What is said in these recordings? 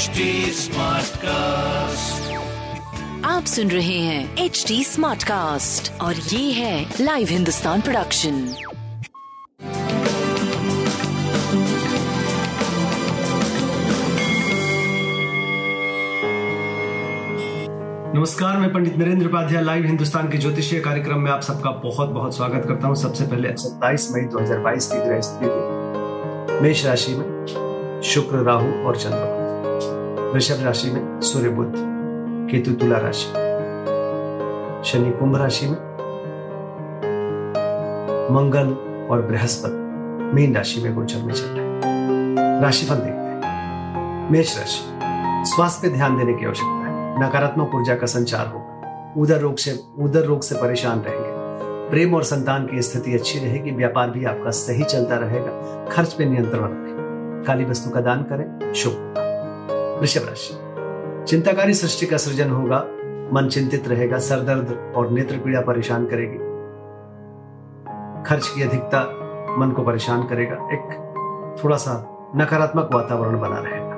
Smart cast, आप सुन रहे हैं HD स्मार्ट कास्ट और ये है लाइव हिंदुस्तान प्रोडक्शन। नमस्कार, मैं पंडित नरेंद्र उपाध्याय लाइव हिंदुस्तान के ज्योतिषीय कार्यक्रम में आप सबका बहुत बहुत स्वागत करता हूँ। सबसे पहले 27 मई 2022 की ग्रह स्थिति। मेष राशि में शुक्र, राहु और चंद्रमा। वृषभ राशि में सूर्य बुध, केतु तुला राशि, शनि कुंभ राशि में, मंगल और बृहस्पति मीन राशि में गोचर में चल रहा है। राशिफल देखते हैं। मेष राशि, स्वास्थ्य पे ध्यान देने की आवश्यकता है। नकारात्मक ऊर्जा का संचार होगा। उदर रोग से परेशान रहेंगे। प्रेम और संतान की स्थिति अच्छी रहेगी। व्यापार भी आपका सही चलता रहेगा। खर्च पे नियंत्रण रखें। काली वस्तु का दान करें। शुभ। वृषभ राशि, चिंताकारी सृष्टि का सृजन होगा। मन चिंतित रहेगा। सरदर्द और नेत्र पीड़ा परेशान करेगी। खर्च की अधिकता मन को परेशान करेगा। एक थोड़ा सा नकारात्मक वातावरण बना रहेगा।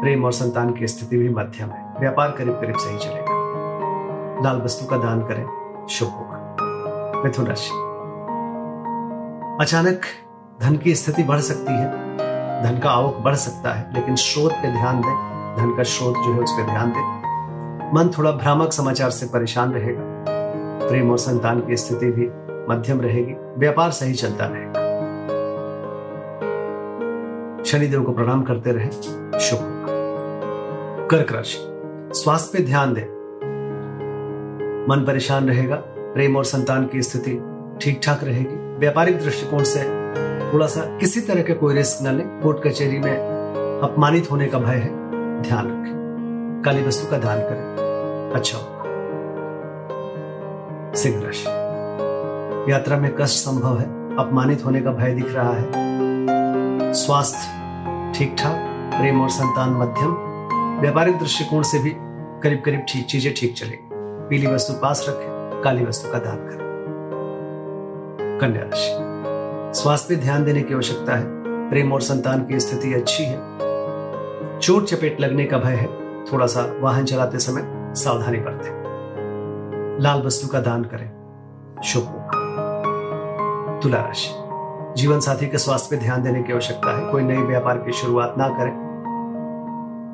प्रेम और संतान की स्थिति भी मध्यम है। व्यापार करीब करीब सही चलेगा। लाल वस्तु का दान करें। शुभ होगा। मिथुन राशि, अचानक धन की स्थिति बढ़ सकती है। धन का आवक बढ़ सकता है, लेकिन स्रोत पे ध्यान दें। धन का स्रोत जो है उस पे ध्यान दें। मन थोड़ा भ्रामक समाचार से परेशान रहेगा। प्रेम और संतान की स्थिति भी मध्यम रहेगी। व्यापार सही चलता रहेगा। शनिदेव को प्रणाम करते रहें। शुभ होगा। कर्क राशि, स्वास्थ्य पे ध्यान दें। मन परेशान रहेगा। प्रेम और संतान की स्थिति ठीक ठाक रहेगी। व्यापारिक दृष्टिकोण से थोड़ा सा किसी तरह के कोई रिस्क न ले। कोर्ट कचहरी में अपमानित होने का भय है। ध्यान रखें। काली वस्तु का दान करें। अच्छा होगा। सिंह राशि, यात्रा में कष्ट संभव है। अपमानित होने का भय दिख रहा है। स्वास्थ्य ठीक ठाक, प्रेम और संतान मध्यम। व्यापारिक दृष्टिकोण से भी करीब करीब ठीक चीजें ठीक चलेगी। पीली वस्तु पास रखें। काली वस्तु का दान करें। कन्या राशि, स्वास्थ्य पे ध्यान देने की आवश्यकता है। प्रेम और संतान की स्थिति अच्छी है। चोट चपेट लगने का भय है। थोड़ा सा वाहन चलाते समय सावधानी बरतें। लाल वस्तु का दान करें। शुभ होगा। तुला राशि, जीवन साथी के स्वास्थ्य पे ध्यान देने की आवश्यकता है। कोई नए व्यापार की शुरुआत ना करें।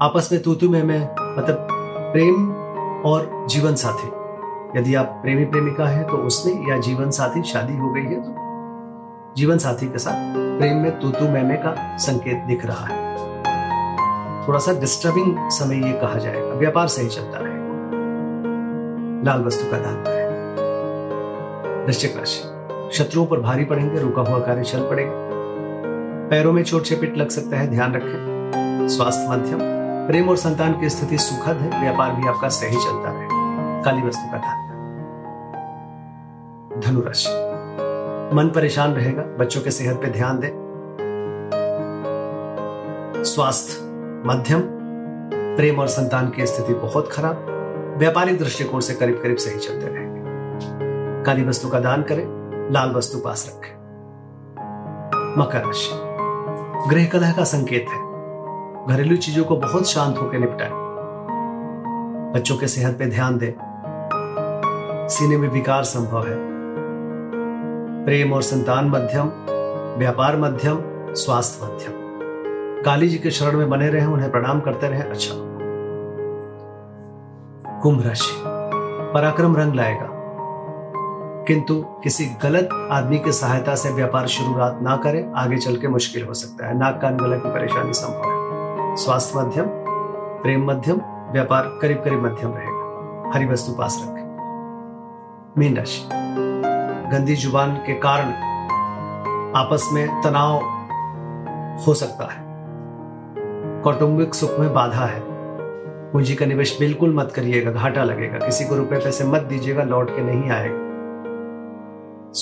आपस में तूतू में मतलब प्रेम और जीवन साथी, यदि आप प्रेमी प्रेमिका है तो उसमें, या जीवन साथी शादी हो गई है तो जीवन साथी के साथ प्रेम में तूतू मैमे का संकेत दिख रहा है। थोड़ा सा डिस्टर्बिंग समय ये कहा जाएगा। व्यापार सही चलता रहेगा। लाल वस्तु का दान करें। वृश्चिक राशि, शत्रुओं पर भारी पड़ेंगे। रुका हुआ कार्य चल पड़ेगा। पैरों में चोट चपेट लग सकता है। ध्यान रखें। स्वास्थ्य मध्यम। प्रेम और संतान की स्थिति सुखद है। व्यापार भी आपका सही चलता रहेगा। काली वस्तु का दान करें। धनु राशि, मन परेशान रहेगा। बच्चों के सेहत पे ध्यान दें। स्वास्थ्य मध्यम। प्रेम और संतान की स्थिति बहुत खराब। व्यापारिक दृष्टिकोण से करीब करीब सही चलते रहेंगे। काली वस्तु का दान करें। लाल वस्तु पास रखें। मकर राशि, गृह कलह का संकेत है। घरेलू चीजों को बहुत शांत होकर निपटाएं। बच्चों के सेहत पे ध्यान दें। सीने में विकार संभव है। प्रेम और संतान मध्यम। व्यापार मध्यम। स्वास्थ्य मध्यम। काली जी के शरण में बने रहें। उन्हें प्रणाम करते रहें। अच्छा। कुंभ राशि, पराक्रम रंग लाएगा, किंतु किसी गलत आदमी की सहायता से व्यापार शुरुआत ना करें। आगे चल के मुश्किल हो सकता है। नाक कान गला की परेशानी संभव है। स्वास्थ्य मध्यम। प्रेम मध्यम। व्यापार करीब करीब मध्यम रहेगा। हरी वस्तु पास रखें। मीन राशि, गंदी जुबान के कारण आपस में तनाव हो सकता है। कौटुंबिक सुख में बाधा है। पूंजी का निवेश बिल्कुल मत करिएगा। घाटा लगेगा। किसी को रुपए पैसे मत दीजिएगा। लौट के नहीं आएगा।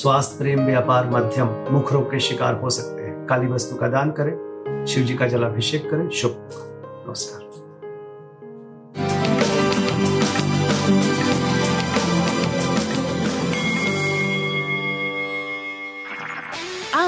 स्वास्थ्य प्रेम व्यापार मध्यम। मुख रोग के शिकार हो सकते हैं। काली वस्तु का दान करें। शिव जी का जलाभिषेक करें। शुभ। नमस्कार।